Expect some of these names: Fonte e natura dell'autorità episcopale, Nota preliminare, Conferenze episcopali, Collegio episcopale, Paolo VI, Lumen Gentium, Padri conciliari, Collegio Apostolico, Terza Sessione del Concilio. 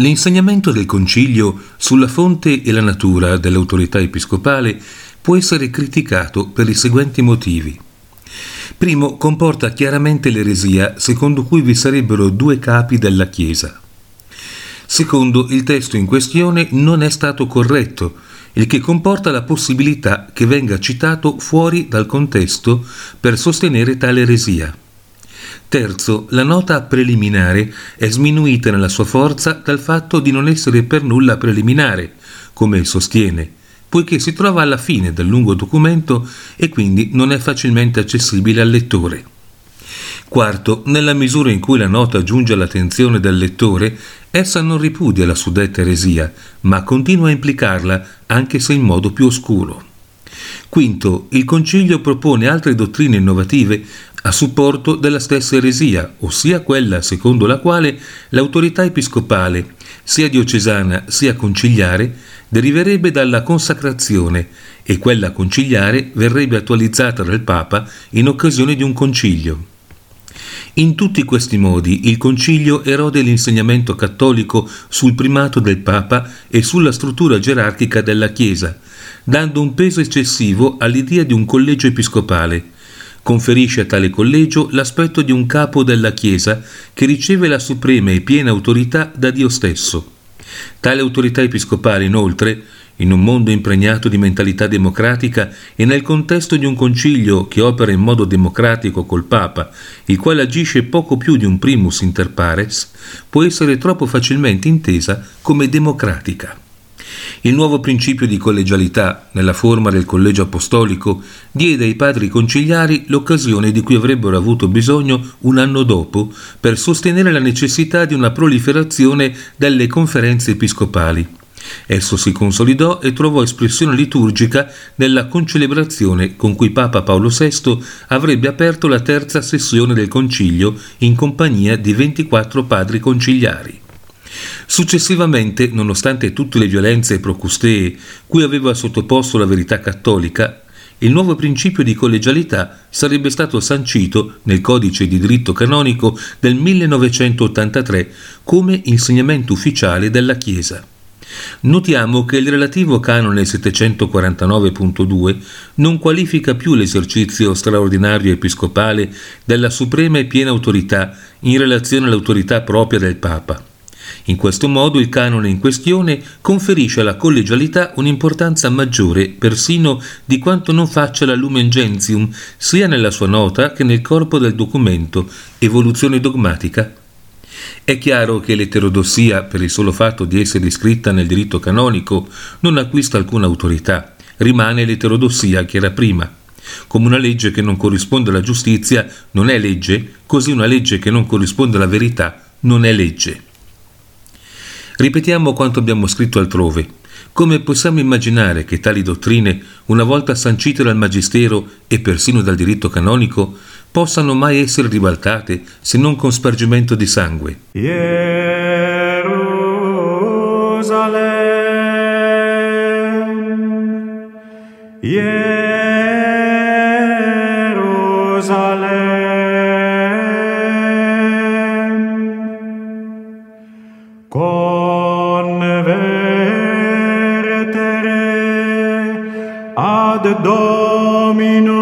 L'insegnamento del Concilio sulla fonte e la natura dell'autorità episcopale può essere criticato per i seguenti motivi. Primo, comporta chiaramente l'eresia secondo cui vi sarebbero due capi della Chiesa. Secondo, il testo in questione non è stato corretto, il che comporta la possibilità che venga citato fuori dal contesto per sostenere tale eresia. Terzo, la nota preliminare è sminuita nella sua forza dal fatto di non essere per nulla preliminare, come sostiene, poiché si trova alla fine del lungo documento e quindi non è facilmente accessibile al lettore. Quarto, nella misura in cui la nota giunge all'attenzione del lettore, essa non ripudia la suddetta eresia, ma continua a implicarla, anche se in modo più oscuro. Quinto, il Concilio propone altre dottrine innovative a supporto della stessa eresia, ossia quella secondo la quale l'autorità episcopale, sia diocesana sia conciliare, deriverebbe dalla consacrazione e quella conciliare verrebbe attualizzata dal Papa in occasione di un concilio. In tutti questi modi il Concilio erode l'insegnamento cattolico sul primato del Papa e sulla struttura gerarchica della Chiesa, dando un peso eccessivo all'idea di un collegio episcopale. Conferisce a tale collegio l'aspetto di un capo della Chiesa che riceve la suprema e piena autorità da Dio stesso. Tale autorità episcopale, inoltre, in un mondo impregnato di mentalità democratica e nel contesto di un concilio che opera in modo democratico col Papa, il quale agisce poco più di un primus inter pares, può essere troppo facilmente intesa come democratica. Il nuovo principio di collegialità, nella forma del Collegio Apostolico, diede ai padri conciliari l'occasione di cui avrebbero avuto bisogno un anno dopo per sostenere la necessità di una proliferazione delle conferenze episcopali. Esso si consolidò e trovò espressione liturgica nella concelebrazione con cui Papa Paolo VI avrebbe aperto la terza sessione del Concilio in compagnia di 24 padri conciliari. Successivamente, nonostante tutte le violenze procustee cui aveva sottoposto la verità cattolica, il nuovo principio di collegialità sarebbe stato sancito nel Codice di diritto canonico del 1983 come insegnamento ufficiale della Chiesa. Notiamo che il relativo canone 749.2 non qualifica più l'esercizio straordinario episcopale della suprema e piena autorità in relazione all'autorità propria del Papa. In questo modo il canone in questione conferisce alla collegialità un'importanza maggiore persino di quanto non faccia la Lumen Gentium sia nella sua nota che nel corpo del documento Evoluzione dogmatica. È chiaro che l'eterodossia, per il solo fatto di essere iscritta nel diritto canonico, non acquista alcuna autorità, rimane l'eterodossia che era prima. Come una legge che non corrisponde alla giustizia non è legge, così una legge che non corrisponde alla verità non è legge. Ripetiamo quanto abbiamo scritto altrove. Come possiamo immaginare che tali dottrine, una volta sancite dal Magistero e persino dal diritto canonico, possano mai essere ribaltate se non con spargimento di sangue? Gerusalemme, Gerusalemme. Domino